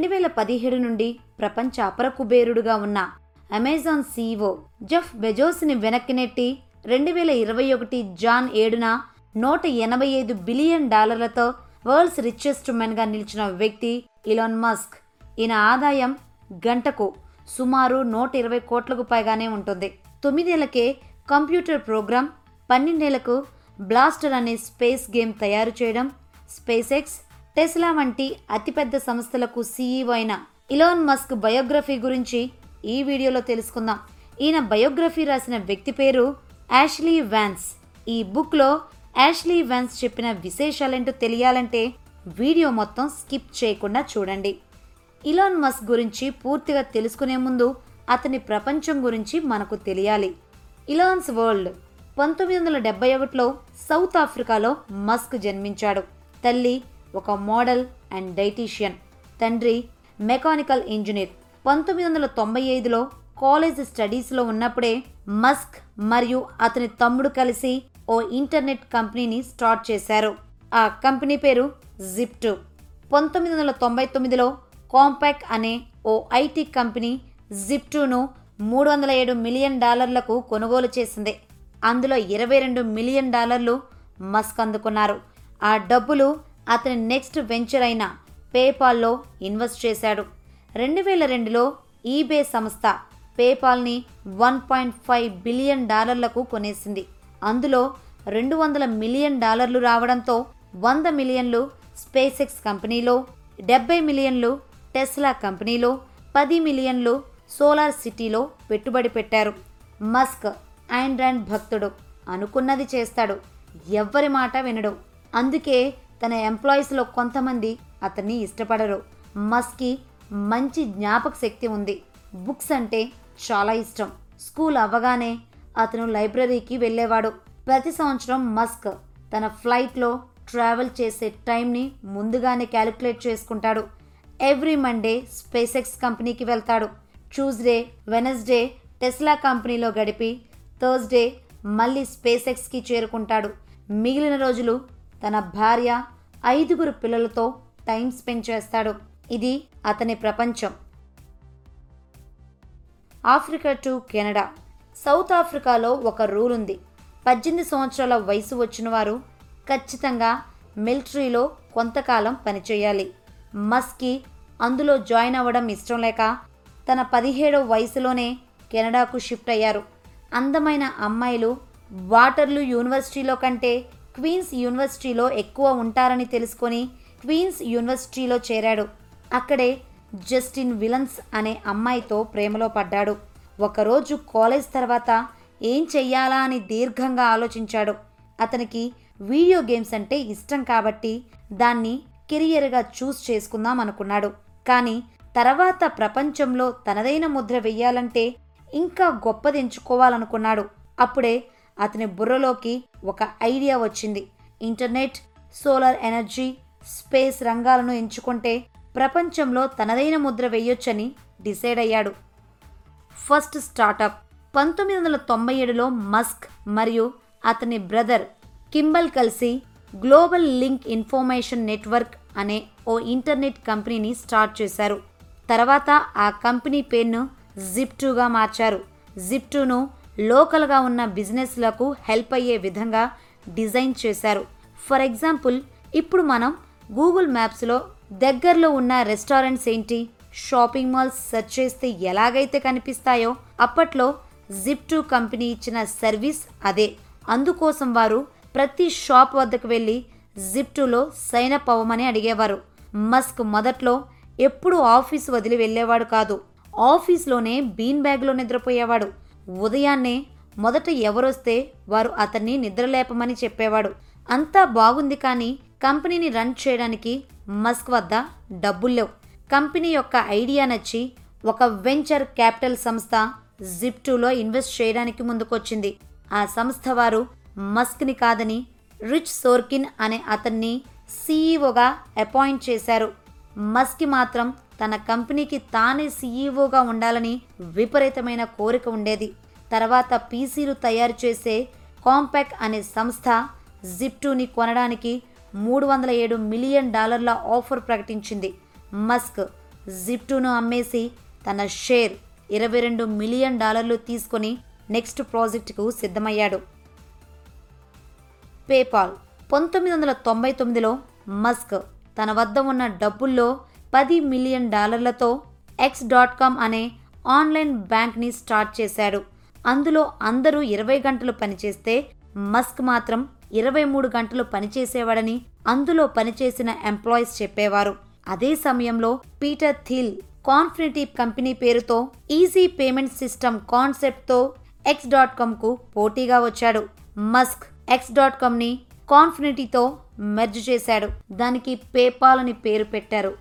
2017 నుండి ప్రపంచ అపర కుబేరుడుగా ఉన్న అమెజాన్ CEO జెఫ్ బెజోస్ని వెనక్కి నెట్టి 2021 June 7న $185 బిలియన్ వరల్డ్స్ రిచెస్ట్ మెన్గా నిలిచిన వ్యక్తి ఇలాన్ మస్క్. ఈయన ఆదాయం గంటకు సుమారు 120 కోట్లకు పైగానే ఉంటుంది. 9 ఏళ్లకే కంప్యూటర్ ప్రోగ్రామ్, 12 ఏళ్లకు బ్లాస్టర్ అనే స్పేస్ గేమ్ తయారు చేయడం, స్పేస్ఎక్స్, టెస్లా వంటి అతిపెద్ద సంస్థలకు CEO అయిన ఇలాన్ మస్క్ బయోగ్రఫీ గురించి ఈ వీడియోలో తెలుసుకుందాం. ఈయన బయోగ్రఫీ రాసిన వ్యక్తి పేరు యాష్లీ వ్యాన్స్. ఈ బుక్లో యాష్లీ వ్యాన్స్ చెప్పిన విశేషాలేంటో తెలియాలంటే వీడియో మొత్తం స్కిప్ చేయకుండా చూడండి. ఇలాన్ మస్క్ గురించి పూర్తిగా తెలుసుకునే ముందు అతని ప్రపంచం గురించి మనకు తెలియాలి. Elon's world. 1971 సౌత్ ఆఫ్రికాలో మస్క్ జన్మించాడు. తల్లి ఒక మోడల్ అండ్ డైటీషియన్, తండ్రి మెకానికల్ ఇంజనీర్. 1995 కాలేజ్ స్టడీస్లో ఉన్నప్పుడే మస్క్ మరియు అతని తమ్ముడు కలిసి ఓ ఇంటర్నెట్ కంపెనీని స్టార్ట్ చేశారు. ఆ కంపెనీ పేరు జిప్టు. 1999 కాంపాక్ అనే ఓ ఐటీ కంపెనీ జిప్టును $307 మిలియన్ కొనుగోలు చేసింది. అందులో $22 మిలియన్ మస్క్ అందుకున్నారు. ఆ డబ్బులు అతని నెక్స్ట్ వెంచర్ అయిన పేపాల్లో ఇన్వెస్ట్ చేశాడు. 2002 ఈబే సంస్థ పేపాల్ని $1.5 బిలియన్ కొనేసింది. అందులో $200 మిలియన్ రావడంతో $100 మిలియన్లు స్పేస్ఎక్స్ కంపెనీలో, $70 మిలియన్లు టెస్లా కంపెనీలో, $10 మిలియన్లు సోలార్ సిటీలో పెట్టుబడి పెట్టారు. మస్క్ అండ్ ర్యాండ్ భక్తుడు, అనుకున్నది చేస్తాడు, ఎవ్వరి మాట వినడు. అందుకే తన ఎంప్లాయీస్లో కొంతమంది అతన్ని ఇష్టపడరు. మస్క్కి మంచి జ్ఞాపక శక్తి ఉంది. బుక్స్ అంటే చాలా ఇష్టం. స్కూల్ అవ్వగానే అతను లైబ్రరీకి వెళ్ళేవాడు. ప్రతి సంవత్సరం మస్క్ తన ఫ్లైట్లో ట్రావెల్ చేసే టైంని ముందుగానే క్యాలిక్యులేట్ చేసుకుంటాడు. ఎవ్రీ మండే స్పేస్ఎక్స్ కంపెనీకి వెళ్తాడు. ట్యూస్డే, వెనస్డే టెస్లా కంపెనీలో గడిపి థర్స్డే మళ్ళీ స్పేస్ఎక్స్కి చేరుకుంటాడు. మిగిలిన రోజులు తన భార్య, 5 పిల్లలతో టైం స్పెండ్ చేస్తాడు. ఇది అతని ప్రపంచం. Africa to Canada. సౌత్ ఆఫ్రికాలో ఒక రూల్ ఉంది. 18 సంవత్సరాల వయసు వచ్చిన వారు ఖచ్చితంగా మిలిటరీలో కొంతకాలం పనిచేయాలి. మస్కి అందులో జాయిన్ అవ్వడం ఇష్టం లేక తన 17వ వయసులోనే కెనడాకు షిఫ్ట్ అయ్యారు. అందమైన అమ్మాయిలు వాటర్లూ యూనివర్సిటీలో కంటే క్వీన్స్ యూనివర్సిటీలో ఎక్కువ ఉంటారని తెలుసుకొని క్వీన్స్ యూనివర్సిటీలో చేరాడు. అక్కడే జస్టిన్ విలన్స్ అనే అమ్మాయితో ప్రేమలో పడ్డాడు. ఒకరోజు కాలేజ్ తర్వాత ఏం చెయ్యాలా అని దీర్ఘంగా ఆలోచించాడు. అతనికి వీడియో గేమ్స్ అంటే ఇష్టం కాబట్టి దాన్ని కెరియర్గా చూస్ చేసుకుందాం అనుకున్నాడు. కానీ తర్వాత ప్రపంచంలో తనదైన ముద్ర వెయ్యాలంటే ఇంకా గొప్పది ఎంచుకోవాలనుకున్నాడు. అప్పుడే అతని బుర్రలోకి ఒక ఐడియా వచ్చింది. ఇంటర్నెట్, సోలార్ ఎనర్జీ, స్పేస్ రంగాలను ఎంచుకుంటే ప్రపంచంలో తనదైన ముద్ర వెయ్యొచ్చని డిసైడ్ అయ్యాడు. First startup. 1997 మస్క్ మరియు అతని బ్రదర్ కింబల్ కలిసి గ్లోబల్ లింక్ ఇన్ఫర్మేషన్ నెట్వర్క్ అనే ఓ ఇంటర్నెట్ కంపెనీని స్టార్ట్ చేశారు. తర్వాత ఆ కంపెనీ పేరును జిప్టుగా మార్చారు. జిప్టును లోకల్గా ఉన్న బిజినెస్లకు హెల్ప్ అయ్యే విధంగా డిజైన్ చేశారు. ఫర్ ఎగ్జాంపుల్, ఇప్పుడు మనం గూగుల్ మ్యాప్స్లో దగ్గరలో ఉన్న రెస్టారెంట్స్ ఏంటి, షాపింగ్ మాల్స్ సెర్చ్ చేస్తే ఎలాగైతే కనిపిస్తాయో అప్పట్లో జిప్టు కంపెనీ ఇచ్చిన సర్వీస్ అదే. అందుకోసం వారు ప్రతి షాప్ వద్దకు వెళ్ళి జిప్టులో సైన్ అప్ అవ్వమని అడిగేవారు. మస్క్ మొదట్లో ఎప్పుడూ ఆఫీసు వదిలి వెళ్ళేవాడు కాదు. ఆఫీస్లోనే బీన్ బ్యాగ్లో నిద్రపోయేవాడు. ఉదయాన్నే మొదట ఎవరొస్తే వారు అతన్ని నిద్రలేపమని చెప్పేవాడు. అంతా బాగుంది, కానీ కంపెనీని రన్ చేయడానికి మస్క్ వద్ద డబ్బులు లేవు. కంపెనీ యొక్క ఐడియా నచ్చి ఒక వెంచర్ క్యాపిటల్ సంస్థ జిప్టులో ఇన్వెస్ట్ చేయడానికి ముందుకొచ్చింది. ఆ సంస్థ వారు మస్క్ని కాదని రిచ్ సోర్కిన్ అనే అతన్ని సీఈఓగా అపాయింట్ చేశారు. మస్క్కి మాత్రం తన కంపెనీకి తానే సీఈఓగా ఉండాలని విపరీతమైన కోరిక ఉండేది. తర్వాత పీసీలు తయారు చేసే కాంపాక్ అనే సంస్థ జిప్టుని కొనడానికి $307 మిలియన్ ఆఫర్ ప్రకటించింది. మస్క్ జిప్టూను అమ్మేసి తన షేర్ $22 మిలియన్ తీసుకొని నెక్స్ట్ ప్రాజెక్టుకు సిద్ధమయ్యాడు. పేపాల్ 1999లో మస్క్ తన వద్ద ఉన్న డబ్బుల్లో $10 మిలియన్ X.com అనే ఆన్లైన్ బ్యాంక్ని స్టార్ట్ చేశాడు. అందులో అందరూ 20 గంటలు పనిచేస్తే మస్క్ మాత్రం 23 గంటలు పనిచేసేవాడని అందులో పనిచేసిన ఎంప్లాయీస్ చెప్పేవారు. అదే సమయంలో పీటర్ థీల్ కాన్ఫినిటీ కంపెనీ పేరుతో ఈజీ పేమెంట్ సిస్టమ్ కాన్సెప్ట్తో X.comకు పోటీగా వచ్చాడు. మస్క్ X.comని కాన్ఫినిటీతో మెర్జ్ చేశాడు. దానికి పేపాల్ అని పేరు పెట్టారు.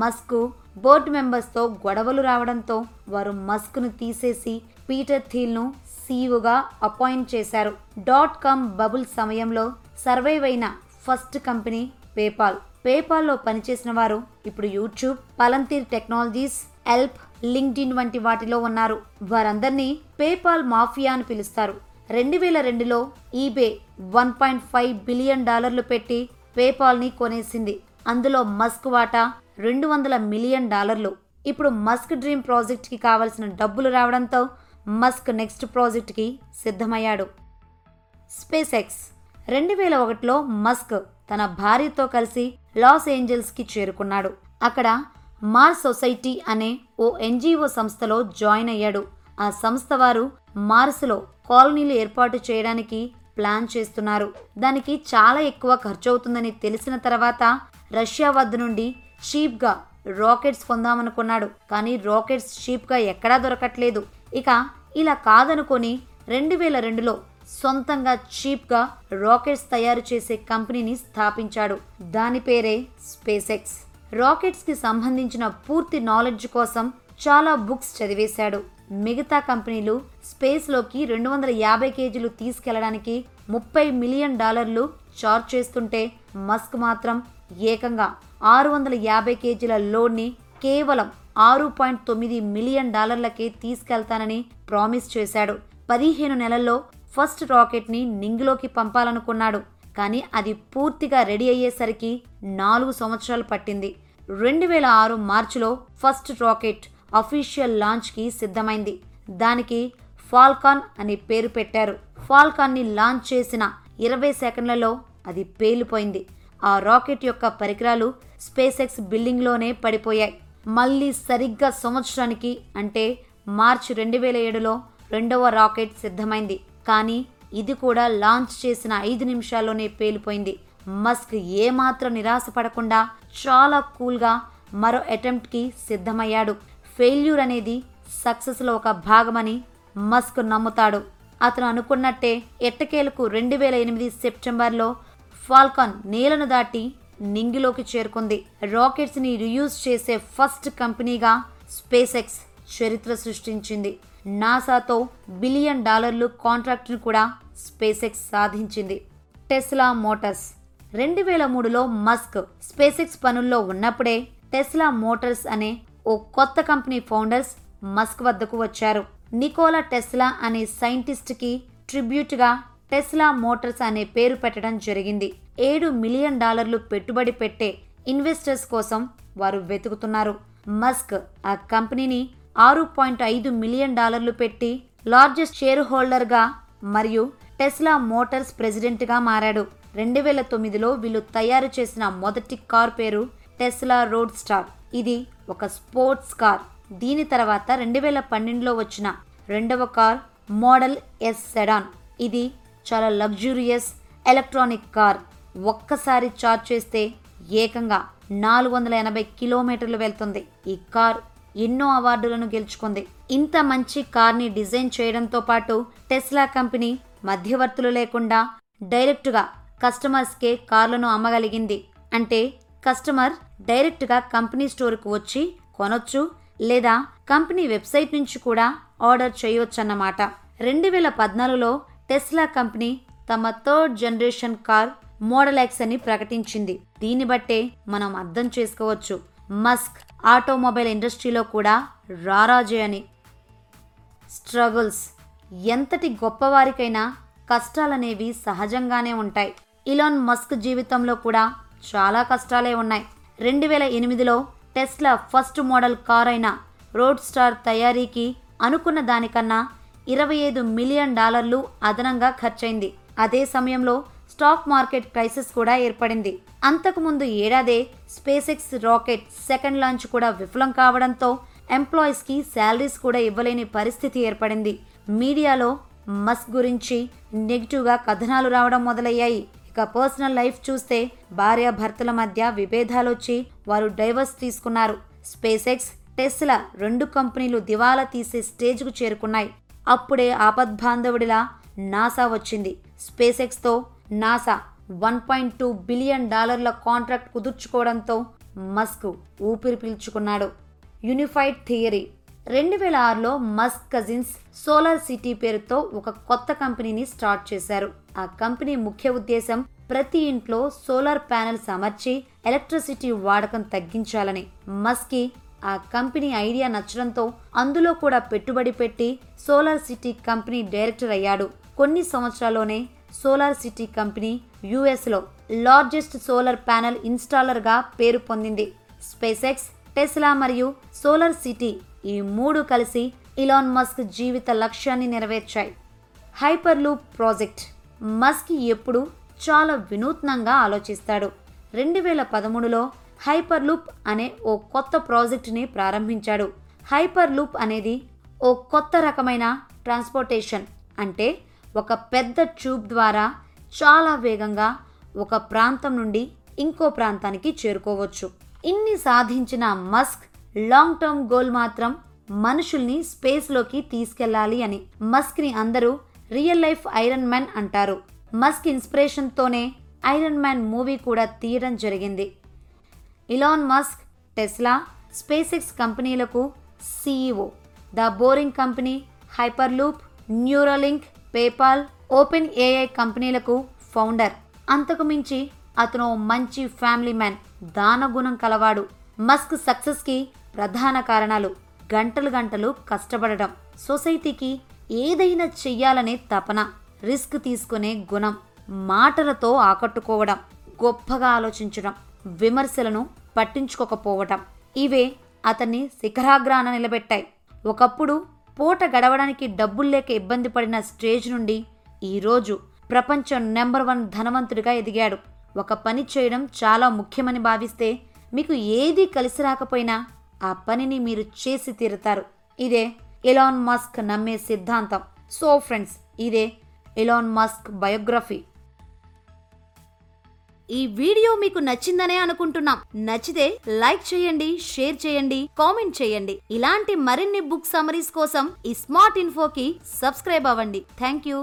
మస్క్ బోర్డు మెంబర్స్తో గొడవలు రావడంతో వారు మస్క్ను తీసేసి పీటర్ థీల్ను సీఈఓగా అపాయింట్ చేశారు. .com బబుల్ సమయంలో సర్వైవ్ అయిన ఫస్ట్ కంపెనీ పేపాల్. పేపాల్లో పనిచేసిన వారు ఇప్పుడు YouTube, Palantir Technologies, Yelp, LinkedIn వంటి వాటిలో ఉన్నారు. వారందరినీ పేపాల్ మాఫియా అని పిలుస్తారు. 2002లో ఈబే $1.5 బిలియన్ పెట్టి పేపాల్ని కొనేసింది. అందులో మస్క్ వాటా $200 మిలియన్. ఇప్పుడు మస్క్ డ్రీమ్ ప్రాజెక్ట్కి కావలసిన డబ్బులు రావడంతో మస్క్ నెక్స్ట్ ప్రాజెక్ట్కి సిద్ధమయ్యాడు. స్పేస్ ఎక్స్ 2001లో మస్క్ తన భార్యతో కలిసి లాస్ ఏంజల్స్కి చేరుకున్నాడు. అక్కడ మార్స్ సొసైటీ అనే ఓ NGO సంస్థలో జాయిన్ అయ్యాడు. ఆ సంస్థ వారు మార్స్లో కాలనీలు ఏర్పాటు చేయడానికి ప్లాన్ చేస్తున్నారు. దానికి చాలా ఎక్కువ ఖర్చు అవుతుందని తెలిసిన తర్వాత రష్యా వద్ద నుండి చీప్గా రాకెట్స్ పొందామనుకున్నాడు. కానీ రాకెట్స్ చీప్గా ఎక్కడా దొరకట్లేదు. ఇక ఇలా కాదనుకొని 2002లో సొంతంగా చీప్గా రాకెట్స్ తయారు చేసే కంపెనీని స్థాపించాడు. దాని పేరే స్పేస్ ఎక్స్. రాకెట్స్కి సంబంధించిన పూర్తి నాలెడ్జ్ కోసం చాలా బుక్స్ చదివేశాడు. మిగతా కంపెనీలు స్పేస్లోకి 250 కేజీలు తీసుకెళ్లడానికి $30 మిలియన్ చార్జ్ చేస్తుంటే మస్క్ మాత్రం ఏకంగా 650 కేజీల లోడ్ని కేవలం $6.9 మిలియన్ తీసుకెళ్తానని ప్రామిస్ చేశాడు. 15 నెలల్లో ఫస్ట్ రాకెట్ని నింగిలోకి పంపాలనుకున్నాడు. కానీ అది పూర్తిగా రెడీ అయ్యేసరికి 4 సంవత్సరాలు పట్టింది. 2006 మార్చిలో ఫస్ట్ రాకెట్ అఫీషియల్ లాంచ్కి సిద్ధమైంది. దానికి ఫాల్కాన్ అనే పేరు పెట్టారు. ఫాల్కాన్ని లాంచ్ చేసిన 20 సెకండ్లలో అది పేలిపోయింది. ఆ రాకెట్ యొక్క పరికరాలు స్పేస్ ఎక్స్ బిల్డింగ్లోనే పడిపోయాయి. మళ్ళీ సరిగ్గా సంవత్సరానికి అంటే మార్చి 2007లో రెండవ రాకెట్ సిద్ధమైంది. కానీ ఇది కూడా లాంచ్ చేసిన 5 నిమిషాల్లోనే పేలిపోయింది. మస్క్ ఏమాత్రం నిరాశపడకుండా చాలా కూల్గా మరో అటెంప్ట్కి సిద్ధమయ్యాడు. ఫెయిల్యూర్ అనేది సక్సెస్లో ఒక భాగమని మస్క్ నమ్ముతాడు. అతను అనుకున్నట్టే ఎట్టకేలకు 2008 సెప్టెంబర్లో ఫాల్కాన్ నేలను దాటి నింగిలోకి చేరుకుంది. రాకెట్స్ని రియూజ్ చేసే ఫస్ట్ కంపెనీగా స్పేస్ ఎక్స్ చరిత్ర సృష్టించింది. నాసాతో $1 బిలియన్ కాంట్రాక్ట్ను కూడా స్పేస్ ఎక్స్ సాధించింది. టెస్లా మోటార్స్ 2003లో మస్క్ స్పేస్ ఎక్స్ పనుల్లో ఉన్నప్పుడే టెస్లా మోటార్స్ అనే ఓ కొత్త కంపెనీ ఫౌండర్స్ మస్క్ వద్దకు వచ్చారు. నికోలా టెస్లా అనే సైంటిస్ట్కి ట్రిబ్యూట్గా టెస్లా మోటార్స్ అనే పేరు పెట్టడం జరిగింది. $7 మిలియన్ పెట్టుబడి పెట్టే ఇన్వెస్టర్స్ కోసం వారు వెతుకుతున్నారు. మస్క్ ఆ కంపెనీని $6.5 మిలియన్ పెట్టి లార్జెస్ట్ షేర్ హోల్డర్గా మరియు టెస్లా మోటార్స్ ప్రెసిడెంట్గా మారాడు. 2009లో వీళ్ళు తయారు చేసిన మొదటి కార్ పేరు టెస్లా రోడ్ స్టార్. ఇది ఒక స్పోర్ట్స్ కార్. దీని తర్వాత 2012లో వచ్చిన రెండవ కార్ మోడల్ ఎస్ సెడాన్. ఇది చాలా లగ్జూరియస్ ఎలక్ట్రానిక్ కార్. ఒక్కసారి చార్జ్ చేస్తే ఏకంగా 480 కిలోమీటర్లు వెళ్తుంది. ఈ కార్ ఎన్నో అవార్డులను గెలుచుకుంది. ఇంత మంచి కార్ని డిజైన్ చేయడంతో పాటు టెస్లా కంపెనీ మధ్యవర్తులు లేకుండా డైరెక్టుగా కస్టమర్స్కే కార్లను అమ్మగలిగింది. అంటే కస్టమర్ డైరెక్ట్గా కంపెనీ స్టోర్కు వచ్చి కొనొచ్చు, లేదా కంపెనీ వెబ్సైట్ నుంచి కూడా ఆర్డర్ చేయొచ్చన్నమాట. 2014లో టెస్లా కంపెనీ తమ 3rd generation car model X అని ప్రకటించింది. దీన్ని బట్టే మనం అర్థం చేసుకోవచ్చు మస్క్ ఆటోమొబైల్ ఇండస్ట్రీలో కూడా రారాజే అని. స్ట్రగుల్స్ ఎంతటి గొప్పవారికైనా కష్టాలనేవి సహజంగానే ఉంటాయి. ఇలాన్ మస్క్ జీవితంలో కూడా చాలా కష్టాలే ఉన్నాయి. 2008లో టెస్లా ఫస్ట్ మోడల్ కార్ అయిన రోడ్ స్టార్ తయారీకి అనుకున్న దానికన్నా $25 మిలియన్ అదనంగా ఖర్చయింది. అదే సమయంలో స్టాక్ మార్కెట్ క్రైసిస్ కూడా ఏర్పడింది. అంతకుముందు ఏడాదే స్పేసెక్స్ రాకెట్ సెకండ్ లాంచ్ కూడా విఫలం కావడంతో ఎంప్లాయీస్కి శాలరీస్ కూడా ఇవ్వలేని పరిస్థితి ఏర్పడింది. మీడియాలో మస్క్ గురించి నెగిటివ్గా కథనాలు రావడం మొదలయ్యాయి. ఇక పర్సనల్ లైఫ్ చూస్తే భార్యాభర్తల మధ్య విభేదాలు వచ్చి వారు డైవర్స్ తీసుకున్నారు. స్పేసెక్స్, టెస్లా రెండు కంపెనీలు దివాలా తీసే స్టేజ్కు చేరుకున్నాయి. అప్పుడే ఆపద్బాంధవుడిలా నాసా వచ్చింది. స్పేసెక్స్తో నాసా $1.2 బిలియన్ కాంట్రాక్ట్ కుదుర్చుకోవడంతో మస్క్ ఊపిరి పీల్చుకున్నాడు. Unified theory. 2006లో మస్క్ కజిన్స్ సోలార్ సిటీ పేరుతో ఒక కొత్త కంపెనీని స్టార్ట్ చేశారు. ఆ కంపెనీ ముఖ్య ఉద్దేశం ప్రతి ఇంట్లో సోలార్ ప్యానెల్స్ అమర్చి ఎలక్ట్రిసిటీ వాడకం తగ్గించాలని. మస్క్కి ఆ కంపెనీ ఐడియా నచ్చడంతో అందులో కూడా పెట్టుబడి పెట్టి సోలార్ సిటీ కంపెనీ డైరెక్టర్ అయ్యాడు. కొన్ని సంవత్సరాల్లోనే సోలార్ సిటీ కంపెనీ యుఎస్లో లార్జెస్ట్ సోలార్ ప్యానెల్ ఇన్స్టాలర్గా పేరు పొందింది. స్పేసెక్స్, టెస్లా మరియు సోలార్ సిటీ ఈ మూడు కలిసి ఇలాన్ మస్క్ జీవిత లక్ష్యాన్ని నెరవేర్చాయి. Hyperloop project. మస్క్ ఎప్పుడు చాలా వినూత్నంగా ఆలోచిస్తాడు. 2013లో హైపర్లూప్ అనే ఓ కొత్త ప్రాజెక్టుని ప్రారంభించాడు. హైపర్లూప్ అనేది ఓ కొత్త రకమైన ట్రాన్స్పోర్టేషన్. అంటే ఒక పెద్ద ట్యూబ్ ద్వారా చాలా వేగంగా ఒక ప్రాంతం నుండి ఇంకో ప్రాంతానికి చేరుకోవచ్చు. ఇన్ని సాధించిన మస్క్ లాంగ్ టర్మ్ గోల్ మాత్రం మనుషుల్ని స్పేస్లోకి తీసుకెళ్లాలి అని. మస్క్ని అందరూ రియల్ లైఫ్ ఐరన్ మ్యాన్ అంటారు. మస్క్ ఇన్స్పిరేషన్తోనే ఐరన్ మ్యాన్ మూవీ కూడా తీయడం జరిగింది. ఇలాన్ మస్క్ టెస్లా, స్పేసెక్స్ కంపెనీలకు CEO. The boring company, Hyperloop, Neuralink, PayPal, OpenAI కంపెనీలకు ఫౌండర్. అంతకుమించి అతను మంచి ఫ్యామిలీ మ్యాన్, దానగుణం కలవాడు. మస్క్ సక్సెస్కి ప్రధాన కారణాలు గంటలు గంటలు కష్టపడడం, సొసైటీకి ఏదైనా చెయ్యాలనే తపన, రిస్క్ తీసుకునే గుణం, మాటలతో ఆకట్టుకోవడం, గొప్పగా ఆలోచించడం, విమర్శలను పట్టించుకోకపోవటం. ఇవే అతన్ని శిఖరాగ్రాన నిలబెట్టాయి. ఒకప్పుడు పూట గడవడానికి డబ్బులు లేక ఇబ్బంది పడిన స్టేజ్ నుండి ఈరోజు ప్రపంచం నెంబర్ 1 ధనవంతుడిగా ఎదిగాడు. ఒక పని చేయడం చాలా ముఖ్యమని భావిస్తే మీకు ఏదీ కలిసి రాకపోయినా ఆ పనిని మీరు చేసి తీరుతారు. ఇదే ఎలాన్ మస్క్ నమ్మే సిద్ధాంతం. సో ఫ్రెండ్స్, ఇదే ఎలాన్ మస్క్ బయోగ్రఫీ. ఈ వీడియో మీకు నచ్చిందనే అనుకుంటున్నాం. నచ్చితే లైక్ చేయండి, షేర్ చేయండి, కామెంట్ చేయండి. ఇలాంటి మరిన్ని బుక్ సమరీస్ కోసం ఈ స్మార్ట్ ఇన్ఫోకి సబ్స్క్రైబ్ అవ్వండి. Thank you.